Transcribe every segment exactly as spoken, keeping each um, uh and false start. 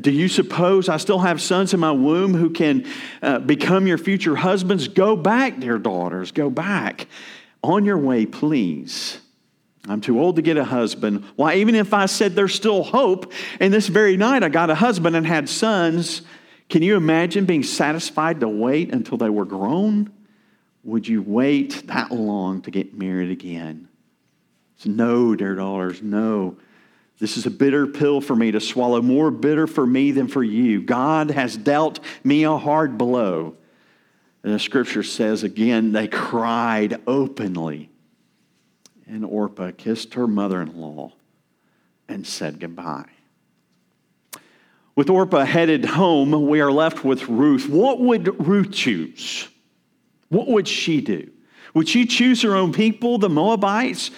Do you suppose I still have sons in my womb who can uh, become your future husbands? Go back, dear daughters, go back. On your way, please. I'm too old to get a husband. Why, even if I said there's still hope, and this very night I got a husband and had sons, can you imagine being satisfied to wait until they were grown? Would you wait that long to get married again? It's no, dear daughters, no. This is a bitter pill for me to swallow, more bitter for me than for you. God has dealt me a hard blow. And the scripture says again, they cried openly. And Orpah kissed her mother-in-law and said goodbye. With Orpah headed home, we are left with Ruth. What would Ruth choose? What would she do? Would she choose her own people, the Moabites,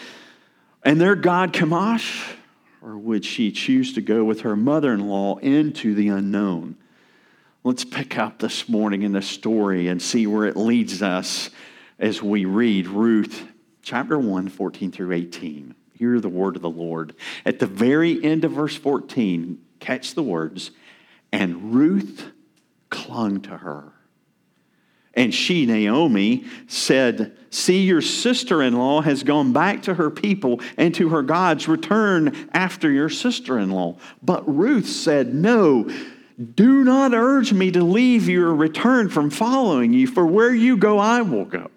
and their god Chemosh? Or would she choose to go with her mother-in-law into the unknown? Let's pick up this morning in the story and see where it leads us as we read Ruth chapter one, fourteen through eighteen. Hear the word of the Lord. At the very end of verse fourteen, catch the words, and Ruth clung to her. And she, Naomi, said, see, your sister-in-law has gone back to her people and to her gods. Return after your sister-in-law. But Ruth said, no, do not urge me to leave you or return from following you, for where you go, I will go.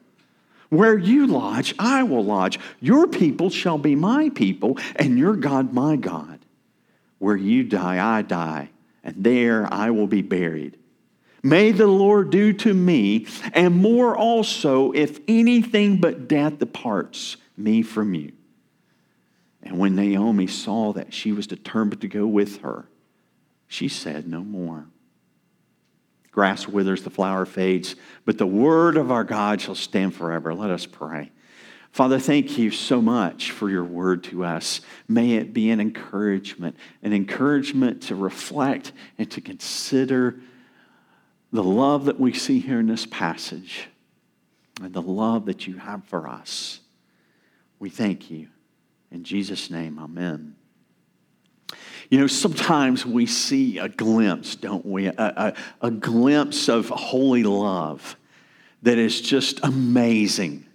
Where you lodge, I will lodge. Your people shall be my people, and your God, my God. Where you die, I die, and there I will be buried. May the Lord do to me, and more also, if anything but death departs me from you. And when Naomi saw that she was determined to go with her, she said no more. Grass withers, the flower fades, but the word of our God shall stand forever. Let us pray. Father, thank you so much for your word to us. May it be an encouragement, an encouragement to reflect and to consider the love that we see here in this passage and the love that you have for us. We thank you. In Jesus' name, amen. You know, sometimes we see a glimpse, don't we? A, a, a glimpse of holy love that is just amazing.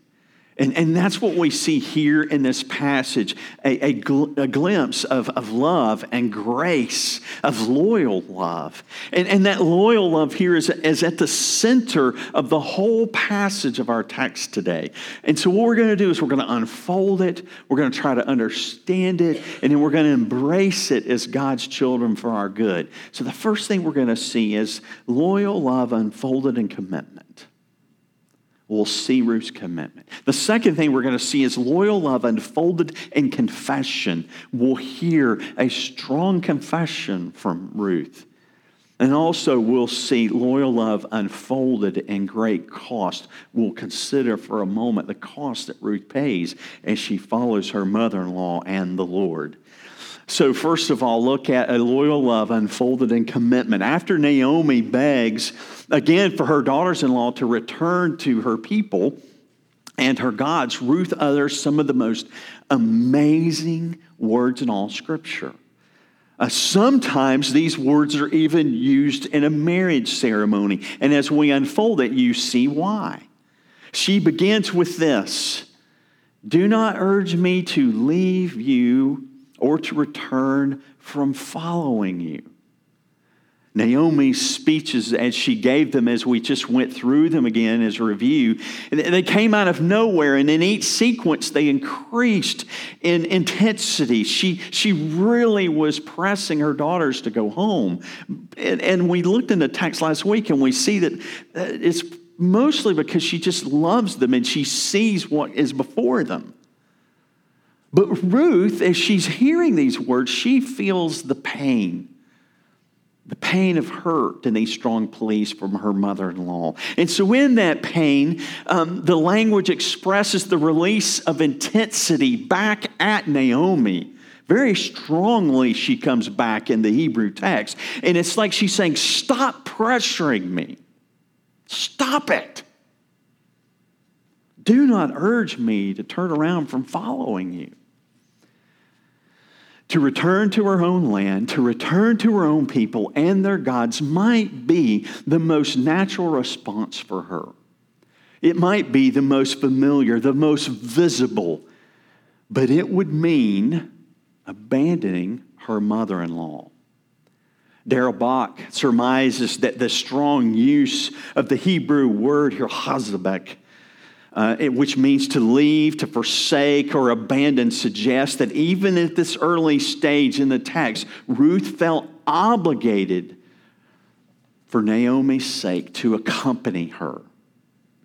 And, and that's what we see here in this passage, a, a, gl- a glimpse of, of love and grace, of loyal love. And, and that loyal love here is, is at the center of the whole passage of our text today. And so what we're going to do is we're going to unfold it, we're going to try to understand it, and then we're going to embrace it as God's children for our good. So the first thing we're going to see is loyal love unfolded in commitment. We'll see Ruth's commitment. The second thing we're going to see is loyal love unfolded in confession. We'll hear a strong confession from Ruth. And also we'll see loyal love unfolded in great cost. We'll consider for a moment the cost that Ruth pays as she follows her mother-in-law and the Lord. So first of all, look at a loyal love unfolded in commitment. After Naomi begs, again, for her daughters-in-law to return to her people and her gods, Ruth utters some of the most amazing words in all Scripture. Uh, sometimes these words are even used in a marriage ceremony. And as we unfold it, you see why. She begins with this, do not urge me to leave you or to return from following you. Naomi's speeches as she gave them, as we just went through them again as a review, they came out of nowhere, and in each sequence they increased in intensity. She, she really was pressing her daughters to go home. And, and we looked in the text last week, and we see that it's mostly because she just loves them, and she sees what is before them. But Ruth, as she's hearing these words, she feels the pain, the pain of hurt and these strong pleas from her mother-in-law. And so in that pain, um, the language expresses the release of intensity back at Naomi. Very strongly she comes back in the Hebrew text. And it's like she's saying, stop pressuring me. Stop it. Do not urge me to turn around from following you. to return to her own land, to return to her own people and their gods might be the most natural response for her. It might be the most familiar, the most visible, but it would mean abandoning her mother-in-law. Darrell Bock surmises that the strong use of the Hebrew word here, hazabek, Uh, it, which means to leave, to forsake, or abandon, suggests that even at this early stage in the text, Ruth felt obligated for Naomi's sake to accompany her.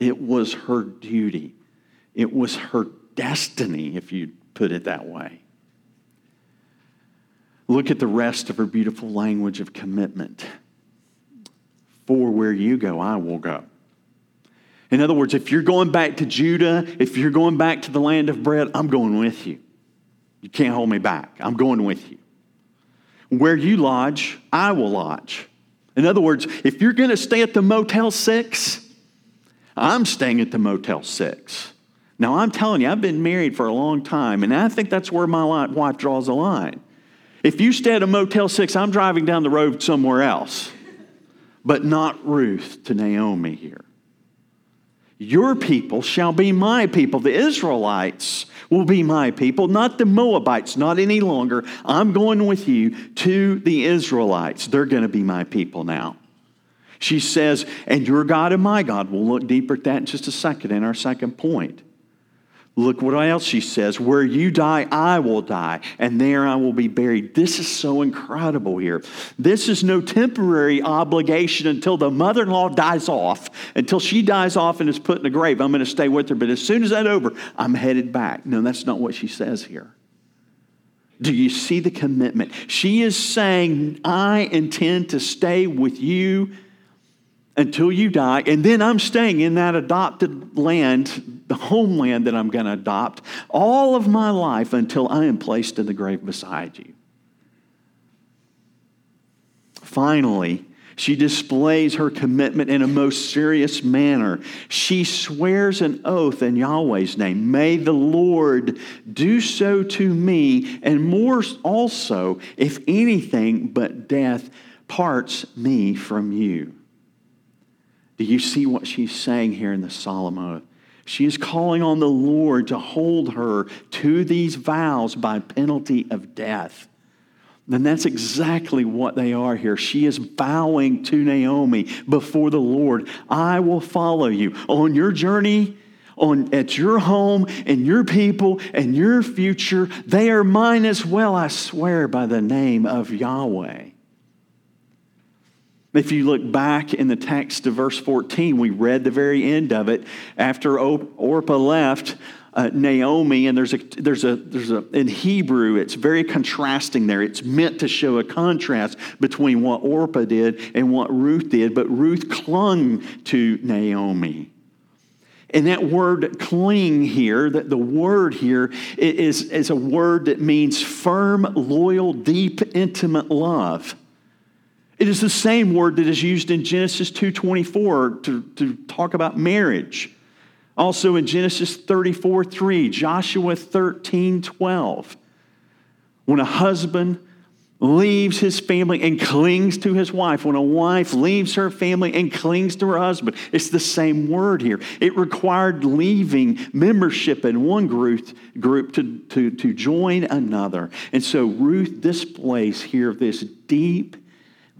It was her duty. It was her destiny, if you put it that way. Look at the rest of her beautiful language of commitment. For where you go, I will go. In other words, if you're going back to Judah, if you're going back to the land of bread, I'm going with you. You can't hold me back. I'm going with you. Where you lodge, I will lodge. In other words, if you're going to stay at the Motel six, I'm staying at the Motel six. Now, I'm telling you, I've been married for a long time, and I think that's where my wife draws a line. If you stay at a Motel six, I'm driving down the road somewhere else. But not Ruth to Naomi here. Your people shall be my people. The Israelites will be my people, not the Moabites, not any longer. I'm going with you to the Israelites. They're going to be my people now. She says, and your God and my God. We'll look deeper at that in just a second in our second point. Look what else she says. Where you die, I will die, and there I will be buried. This is so incredible here. This is no temporary obligation until the mother-in-law dies off, until she dies off and is put in a grave. I'm going to stay with her, but as soon as that's over, I'm headed back. No, that's not what she says here. Do you see the commitment? She is saying, I intend to stay with you until you die, and then I'm staying in that adopted land, the homeland that I'm going to adopt, all of my life until I am placed in the grave beside you. Finally, she displays her commitment in a most serious manner. She swears an oath in Yahweh's name. May the Lord do so to me, and more also, if anything but death parts me from you. Do you see what she's saying here in the solemn oath? She is calling on the Lord to hold her to these vows by penalty of death. And that's exactly what they are here. She is vowing to Naomi before the Lord, I will follow you on your journey, on at your home, and your people, and your future. They are mine as well, I swear by the name of Yahweh. If you look back in the text to verse fourteen, we read the very end of it. After Orpah left, uh, Naomi, and there's a, there's a, there's a, in Hebrew, it's very contrasting there. It's meant to show a contrast between what Orpah did and what Ruth did, but Ruth clung to Naomi. And that word cling here, that the word here is, is a word that means firm, loyal, deep, intimate love. It is the same word that is used in Genesis two twenty-four to, to talk about marriage. Also in Genesis thirty-four three, Joshua thirteen twelve. When a husband leaves his family and clings to his wife, when a wife leaves her family and clings to her husband, it's the same word here. It required leaving membership in one group, group to, to, to join another. And so Ruth displays here this deep,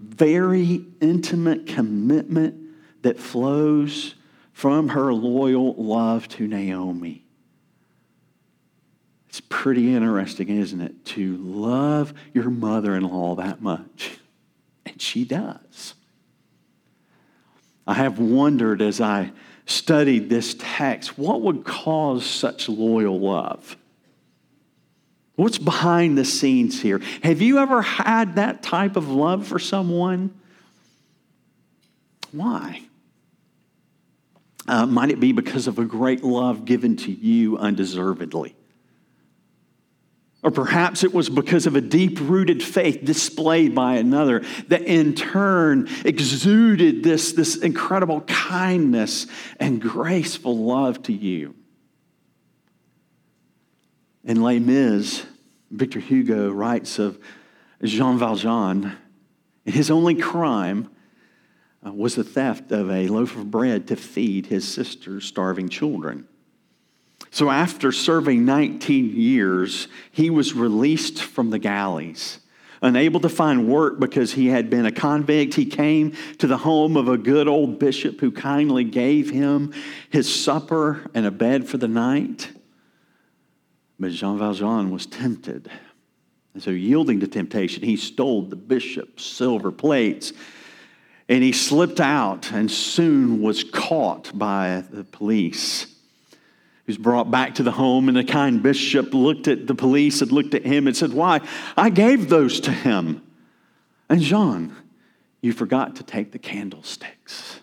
very intimate commitment that flows from her loyal love to Naomi. It's pretty interesting, isn't it, to love your mother-in-law that much? And she does. I have wondered as I studied this text, what would cause such loyal love? What's behind the scenes here? Have you ever had that type of love for someone? Why? Uh, might it be because of a great love given to you undeservedly? Or perhaps it was because of a deep-rooted faith displayed by another that in turn exuded this, this incredible kindness and graceful love to you. In Les Mis, Victor Hugo writes of Jean Valjean, and his only crime was the theft of a loaf of bread to feed his sister's starving children. So after serving nineteen years, he was released from the galleys. Unable to find work because he had been a convict, he came to the home of a good old bishop who kindly gave him his supper and a bed for the night. But Jean Valjean was tempted. And so yielding to temptation, he stole the bishop's silver plates. And he slipped out and soon was caught by the police. He was brought back to the home, and the kind bishop looked at the police and looked at him and said, "Why, I gave those to him. And Jean, you forgot to take the candlesticks."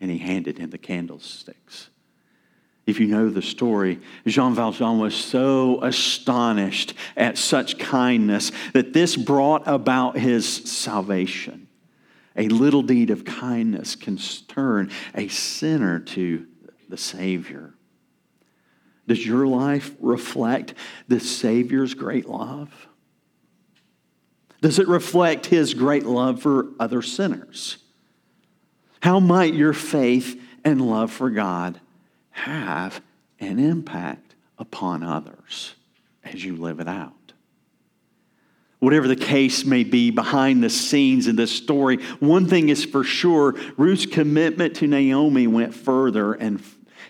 And he handed him the candlesticks. If you know the story, Jean Valjean was so astonished at such kindness that this brought about his salvation. A little deed of kindness can turn a sinner to the Savior. Does your life reflect the Savior's great love? Does it reflect His great love for other sinners? How might your faith and love for God have an impact upon others as you live it out? Whatever the case may be behind the scenes in this story, one thing is for sure, Ruth's commitment to Naomi went further and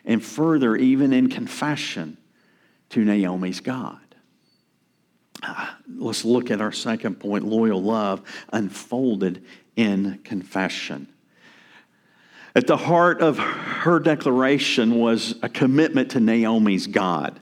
and further, even in confession to Naomi's God. Ah, let's look at our second point, loyal love unfolded in confession. At the heart of her declaration was a commitment to Naomi's God.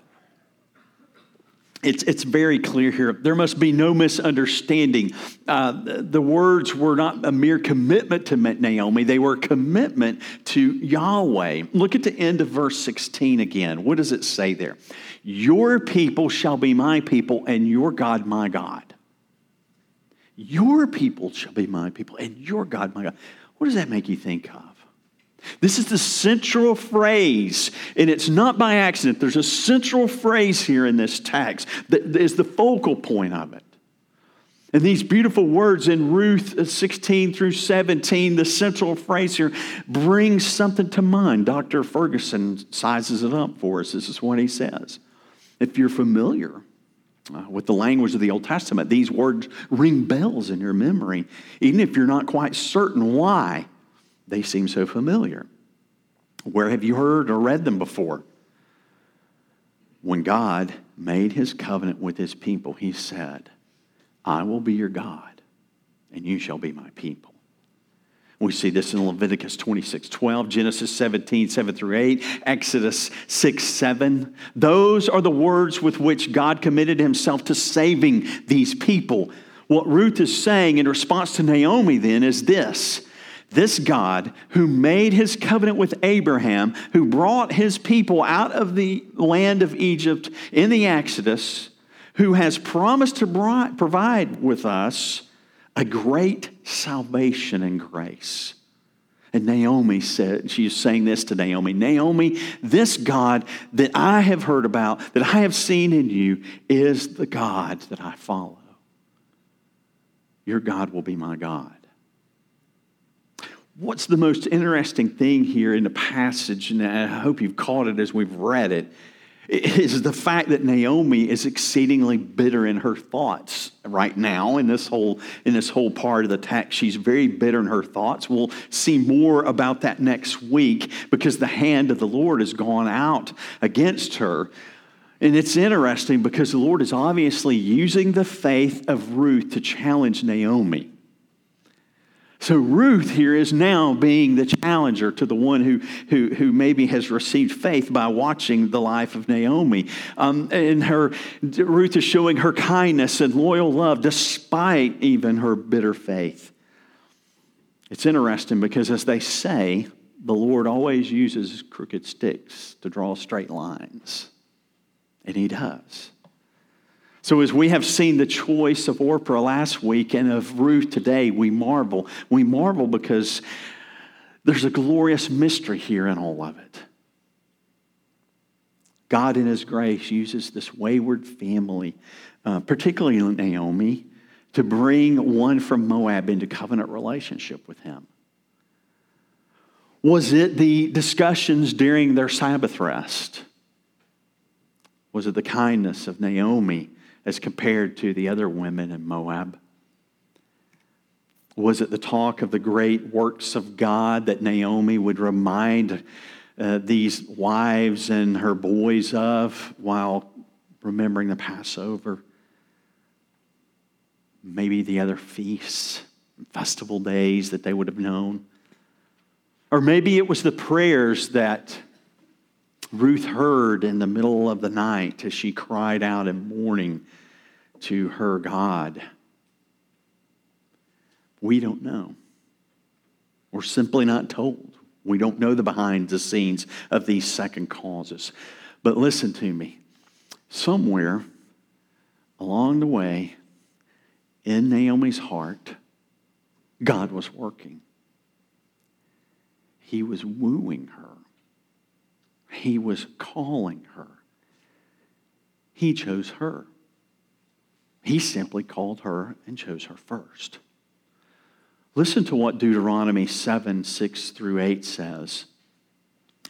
It's it's very clear here. There must be no misunderstanding. Uh, the, the words were not a mere commitment to Naomi. They were a commitment to Yahweh. Look at the end of verse sixteen again. What does it say there? "Your people shall be my people, and your God my God." Your people shall be my people, and your God my God. What does that make you think of? This is the central phrase, and it's not by accident. There's a central phrase here in this text that is the focal point of it. And these beautiful words in Ruth sixteen through seventeen, the central phrase here, brings something to mind. Doctor Ferguson sizes it up for us. This is what he says. If you're familiar with the language of the Old Testament, these words ring bells in your memory, even if you're not quite certain why they seem so familiar. Where have you heard or read them before? When God made His covenant with His people, He said, "I will be your God, and you shall be my people." We see this in Leviticus twenty-six twelve, Genesis seventeen seven through eight, Exodus six seven. Those are the words with which God committed Himself to saving these people. What Ruth is saying in response to Naomi then is this: this God who made His covenant with Abraham, who brought His people out of the land of Egypt in the Exodus, who has promised to provide with us a great salvation and grace. And Naomi said, she's saying this to Naomi, "Naomi, this God that I have heard about, that I have seen in you, is the God that I follow. Your God will be my God." What's the most interesting thing here in the passage, and I hope you've caught it as we've read it, is the fact that Naomi is exceedingly bitter in her thoughts right now. In this whole, in this whole part of the text, she's very bitter in her thoughts. We'll see more about that next week because the hand of the Lord has gone out against her. And it's interesting because the Lord is obviously using the faith of Ruth to challenge Naomi. So Ruth here is now being the challenger to the one who, who, who maybe has received faith by watching the life of Naomi. Um, and her Ruth is showing her kindness and loyal love despite even her bitter faith. It's interesting because, as they say, the Lord always uses crooked sticks to draw straight lines. And He does. So as we have seen the choice of Orpah last week and of Ruth today, we marvel. We marvel because there's a glorious mystery here in all of it. God in his grace uses this wayward family, uh, particularly Naomi, to bring one from Moab into covenant relationship with him. Was it the discussions during their Sabbath rest? Was it the kindness of Naomi as compared to the other women in Moab? Was it the talk of the great works of God that Naomi would remind uh, these wives and her boys of while remembering the Passover? Maybe the other feasts, festival days that they would have known. Or maybe it was the prayers that Ruth heard in the middle of the night as she cried out in mourning to her God. We don't know. We're simply not told. We don't know the behind the scenes of these second causes. But listen to me. Somewhere along the way, in Naomi's heart, God was working. He was wooing her. He was calling her. He chose her. He simply called her and chose her first. Listen to what Deuteronomy seven, six through eight says.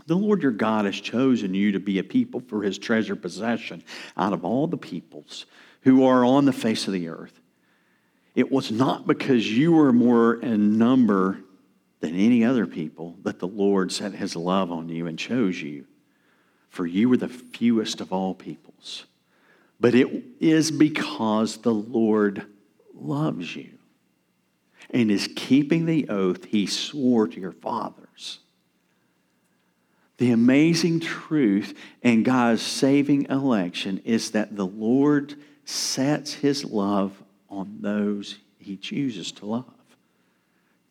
The Lord your God has chosen you to be a people for his treasure possession out of all the peoples who are on the face of the earth. It was not because you were more in number than any other people that the Lord set his love on you and chose you, for you were the fewest of all peoples. But it is because the Lord loves you and is keeping the oath he swore to your fathers. The amazing truth in God's saving election is that the Lord sets his love on those he chooses to love,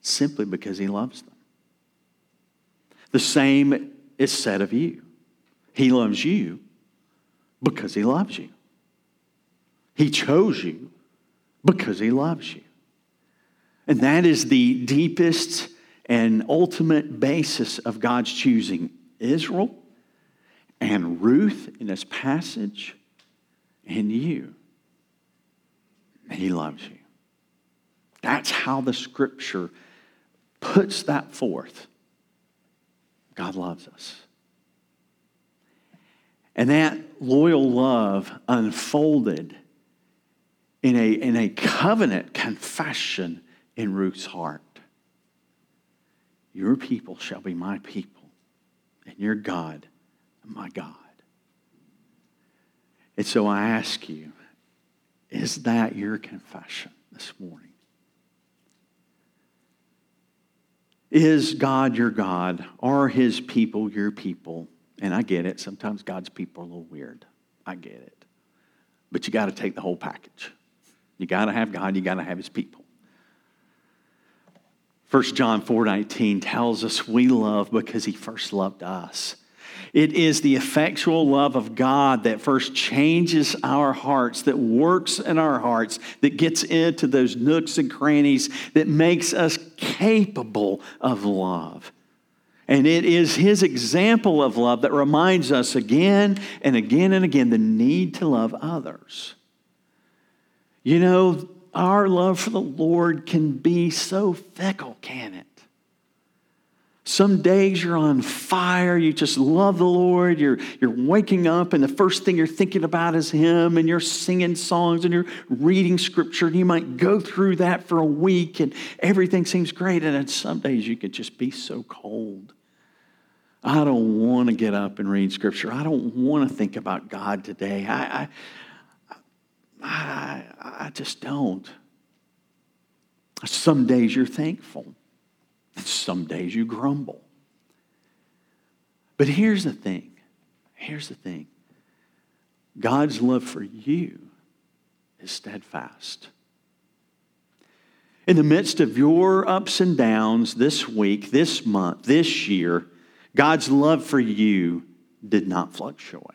simply because he loves them. The same is said of you. He loves you because he loves you. He chose you because he loves you. And that is the deepest and ultimate basis of God's choosing Israel and Ruth in this passage and you. He loves you. That's how the Scripture puts that forth. God loves us. And that loyal love unfolded in a, in a covenant confession in Ruth's heart. Your people shall be my people, and your God, my God. And so I ask you, is that your confession this morning? Is God your God? Are his people your people? And I get it. Sometimes God's people are a little weird. I get it. But you got to take the whole package. You got to have God. You got to have his people. First John four nineteen tells us we love because he first loved us. It is the effectual love of God that first changes our hearts, that works in our hearts, that gets into those nooks and crannies, that makes us capable of love. And it is his example of love that reminds us again and again and again the need to love others. You know, our love for the Lord can be so fickle, can it? Some days you're on fire, you just love the Lord, you're, you're waking up and the first thing you're thinking about is him and you're singing songs and you're reading scripture and you might go through that for a week and everything seems great, and then some days you could just be so cold. I don't want to get up and read scripture. I don't want to think about God today. I, I, I, I just don't. Some days you're thankful. Some days you grumble. But here's the thing. Here's the thing. God's love for you is steadfast. In the midst of your ups and downs this week, this month, this year, God's love for you did not fluctuate.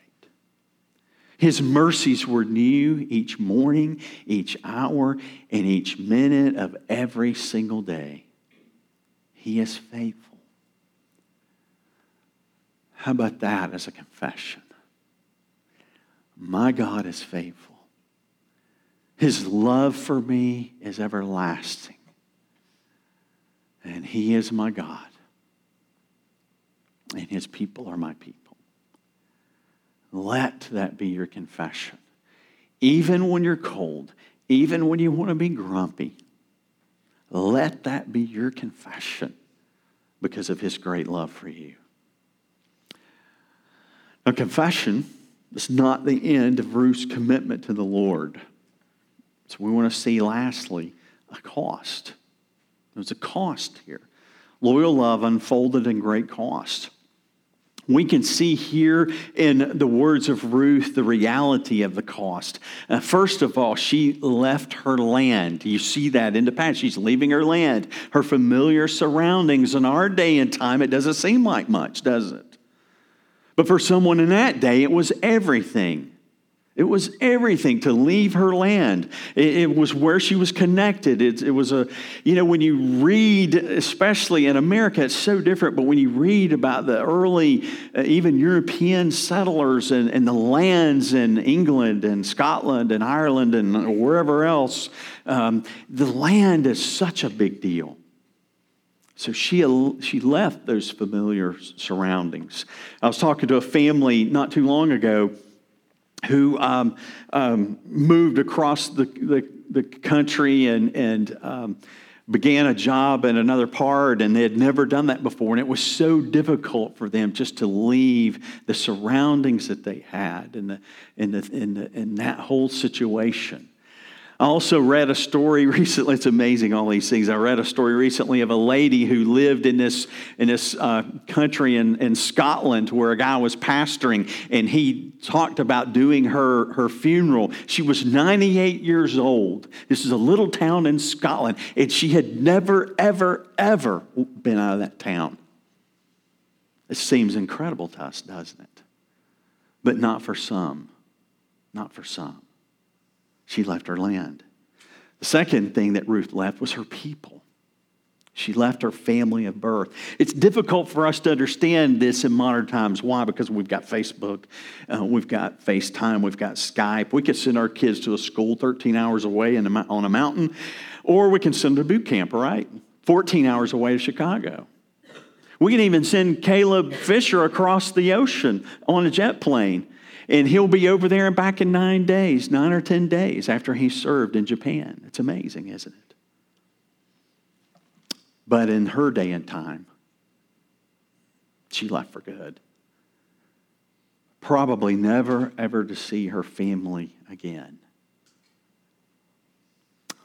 His mercies were new each morning, each hour, and each minute of every single day. He is faithful. How about that as a confession? My God is faithful. His love for me is everlasting. And He is my God. And His people are my people. Let that be your confession. Even when you're cold, even when you want to be grumpy, let that be your confession because of His great love for you. Now, confession is not the end of Ruth's commitment to the Lord. So we want to see, lastly, a cost. There's a cost here. Loyal love unfolded in great cost. We can see here in the words of Ruth the reality of the cost. Uh, first of all, she left her land. You see that in the past. She's leaving her land, her familiar surroundings. In our day and time, it doesn't seem like much, does it? But for someone in that day, it was everything. It was everything to leave her land. It, it was where she was connected. It, it was a, you know, when you read, especially in America, it's so different. But when you read about the early, uh, even European settlers and, and the lands in England and Scotland and Ireland and wherever else, um, the land is such a big deal. So she she left those familiar surroundings. I was talking to a family not too long ago who um, um, moved across the, the, the country and, and um, began a job in another part, and they had never done that before. And it was so difficult for them just to leave the surroundings that they had and the, and the, and the, and that whole situation. I also read a story recently. It's amazing, all these things. I read a story recently of a lady who lived in this in this uh, country in, in Scotland where a guy was pastoring, and he talked about doing her, her funeral. She was ninety-eight years old. This is a little town in Scotland, and she had never, ever, ever been out of that town. It seems incredible to us, doesn't it? But not for some. Not for some. She left her land. The second thing that Ruth left was her people. She left her family of birth. It's difficult for us to understand this in modern times. Why? Because we've got Facebook, uh, we've got FaceTime, we've got Skype. We could send our kids to a school thirteen hours away in a, on a mountain, or we can send them to boot camp, right? fourteen hours away to Chicago. We can even send Caleb Fisher across the ocean on a jet plane. And he'll be over there and back in nine days, nine or ten days after he served in Japan. It's amazing, isn't it? But in her day and time, she left for good. Probably never, ever to see her family again.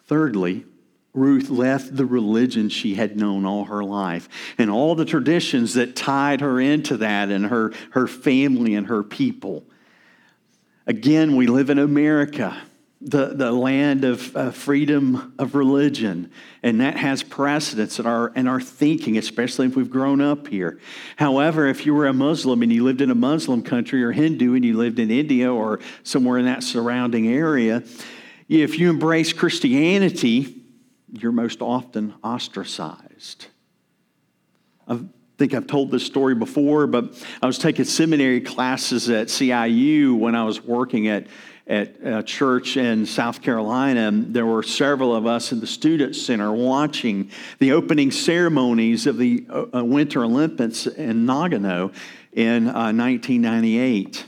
Thirdly, Ruth left the religion she had known all her life and all the traditions that tied her into that and her, her family and her people. Again, we live in America, the, the land of uh, freedom of religion, and that has precedence in our, in our thinking, especially if we've grown up here. However, if you were a Muslim and you lived in a Muslim country or Hindu and you lived in India or somewhere in that surrounding area, if you embrace Christianity, you're most often ostracized. I've I think I've told this story before, but I was taking seminary classes at C I U when I was working at, at a church in South Carolina. And there were several of us in the student center watching the opening ceremonies of the uh, Winter Olympics in Nagano in uh, nineteen ninety-eight.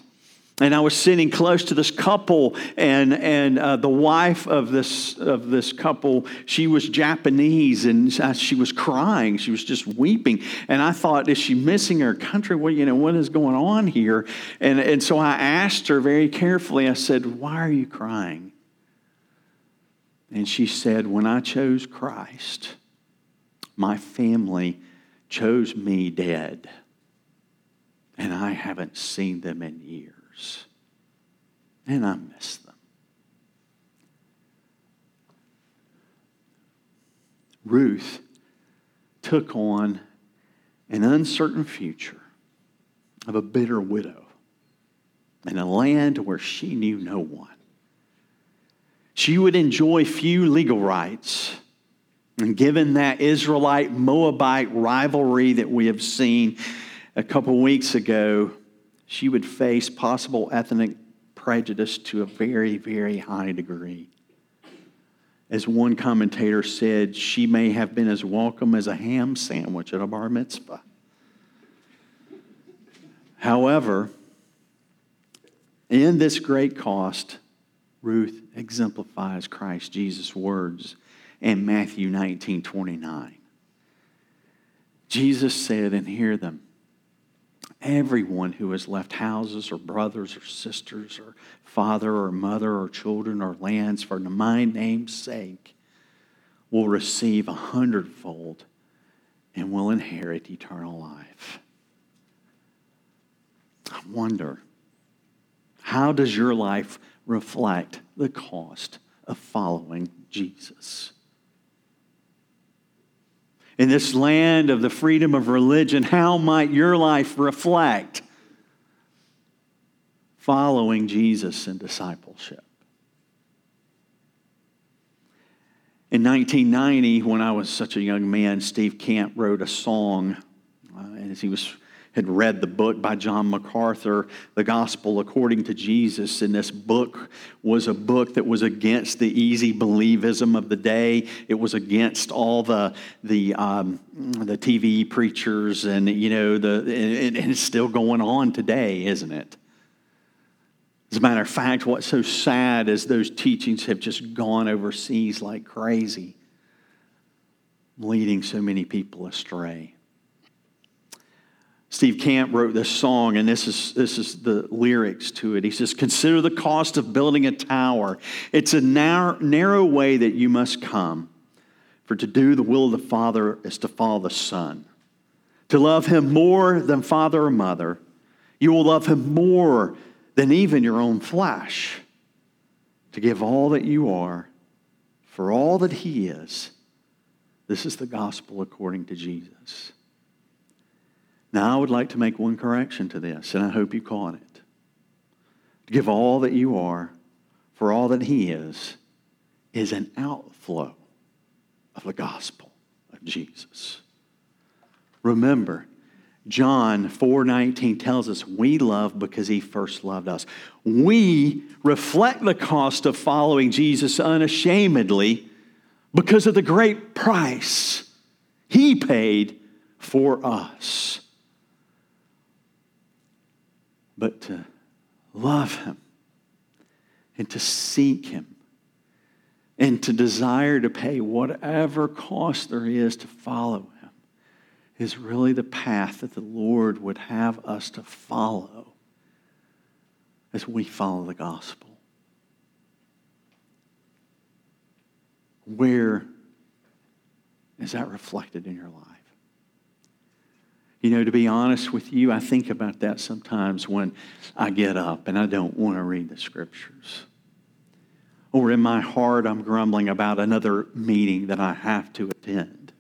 And I was sitting close to this couple, and and uh, the wife of this of this couple, she was Japanese, and she was crying. She was just weeping. And I thought, is she missing her country? Well, you know, what is going on here? And, and so I asked her very carefully, I said, why are you crying? And she said, when I chose Christ, my family chose me dead, and I haven't seen them in years. And I miss them. Ruth took on an uncertain future of a bitter widow in a land where she knew no one. She would enjoy few legal rights. And given that Israelite Moabite rivalry that we have seen a couple weeks ago, she would face possible ethnic prejudice to a very, very high degree. As one commentator said, she may have been as welcome as a ham sandwich at a bar mitzvah. However, in this great cost, Ruth exemplifies Christ Jesus' words in Matthew nineteen twenty-nine. Jesus said, and hear them, everyone who has left houses or brothers or sisters or father or mother or children or lands for my name's sake will receive a hundredfold and will inherit eternal life. I wonder, how does your life reflect the cost of following Jesus? In this land of the freedom of religion, how might your life reflect following Jesus in discipleship? In nineteen ninety, when I was such a young man, Steve Camp wrote a song, uh, and as he was had read the book by John MacArthur, The Gospel According to Jesus, and this book was a book that was against the easy believism of the day. It was against all the the um, the T V preachers, and you know the and, and it's still going on today, isn't it? As a matter of fact, what's so sad is those teachings have just gone overseas like crazy, leading so many people astray. Steve Camp wrote this song, and this is, this is the lyrics to it. He says, consider the cost of building a tower. It's a narrow, narrow way that you must come, for to do the will of the Father is to follow the Son. To love him more than father or mother, you will love him more than even your own flesh. To give all that you are for all that he is. This is the gospel according to Jesus. Now, I would like to make one correction to this, and I hope you caught it. To give all that you are for all that he is, is an outflow of the gospel of Jesus. Remember, John four nineteen tells us we love because he first loved us. We reflect the cost of following Jesus unashamedly because of the great price he paid for us. But to love him and to seek him and to desire to pay whatever cost there is to follow him is really the path that the Lord would have us to follow as we follow the gospel. Where is that reflected in your life? You know, to be honest with you, I think about that sometimes when I get up and I don't want to read the scriptures. Or in my heart, I'm grumbling about another meeting that I have to attend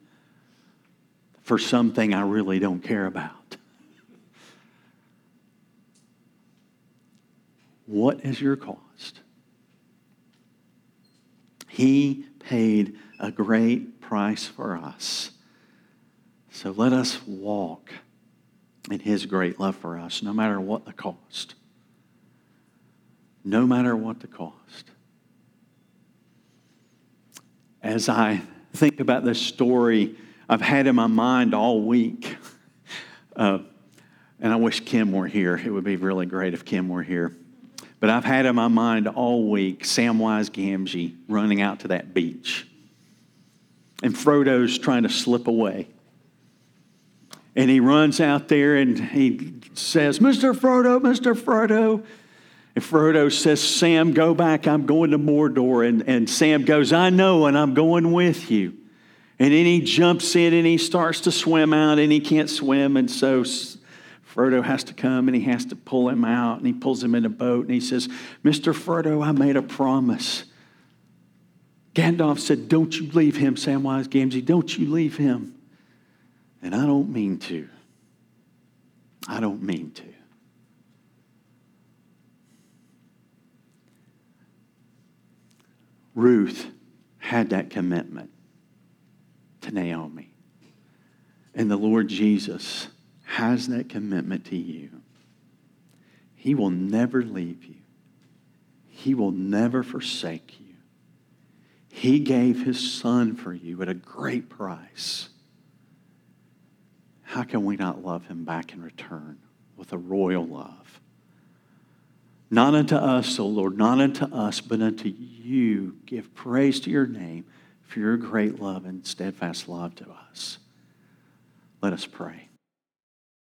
for something I really don't care about. What is your cost? He paid a great price for us. So let us walk in his great love for us, no matter what the cost. No matter what the cost. As I think about this story, I've had in my mind all week, uh, and I wish Kim were here. It would be really great if Kim were here. But I've had in my mind all week Samwise Gamgee running out to that beach. And Frodo's trying to slip away. And he runs out there and he says, Mister Frodo, Mister Frodo. And Frodo says, Sam, go back. I'm going to Mordor. And, and Sam goes, I know, and I'm going with you. And then he jumps in and he starts to swim out and he can't swim. And so Frodo has to come and he has to pull him out. And he pulls him in a boat and he says, Mister Frodo, I made a promise. Gandalf said, don't you leave him, Samwise Gamgee. Don't you leave him. And I don't mean to. I don't mean to. Ruth had that commitment to Naomi. And the Lord Jesus has that commitment to you. He will never leave you He will never forsake you. He gave His Son for you at a great price. How can we not love Him back in return with a royal love? Not unto us, O Lord, not unto us, but unto You. Give praise to Your name for Your great love and steadfast love to us. Let us pray.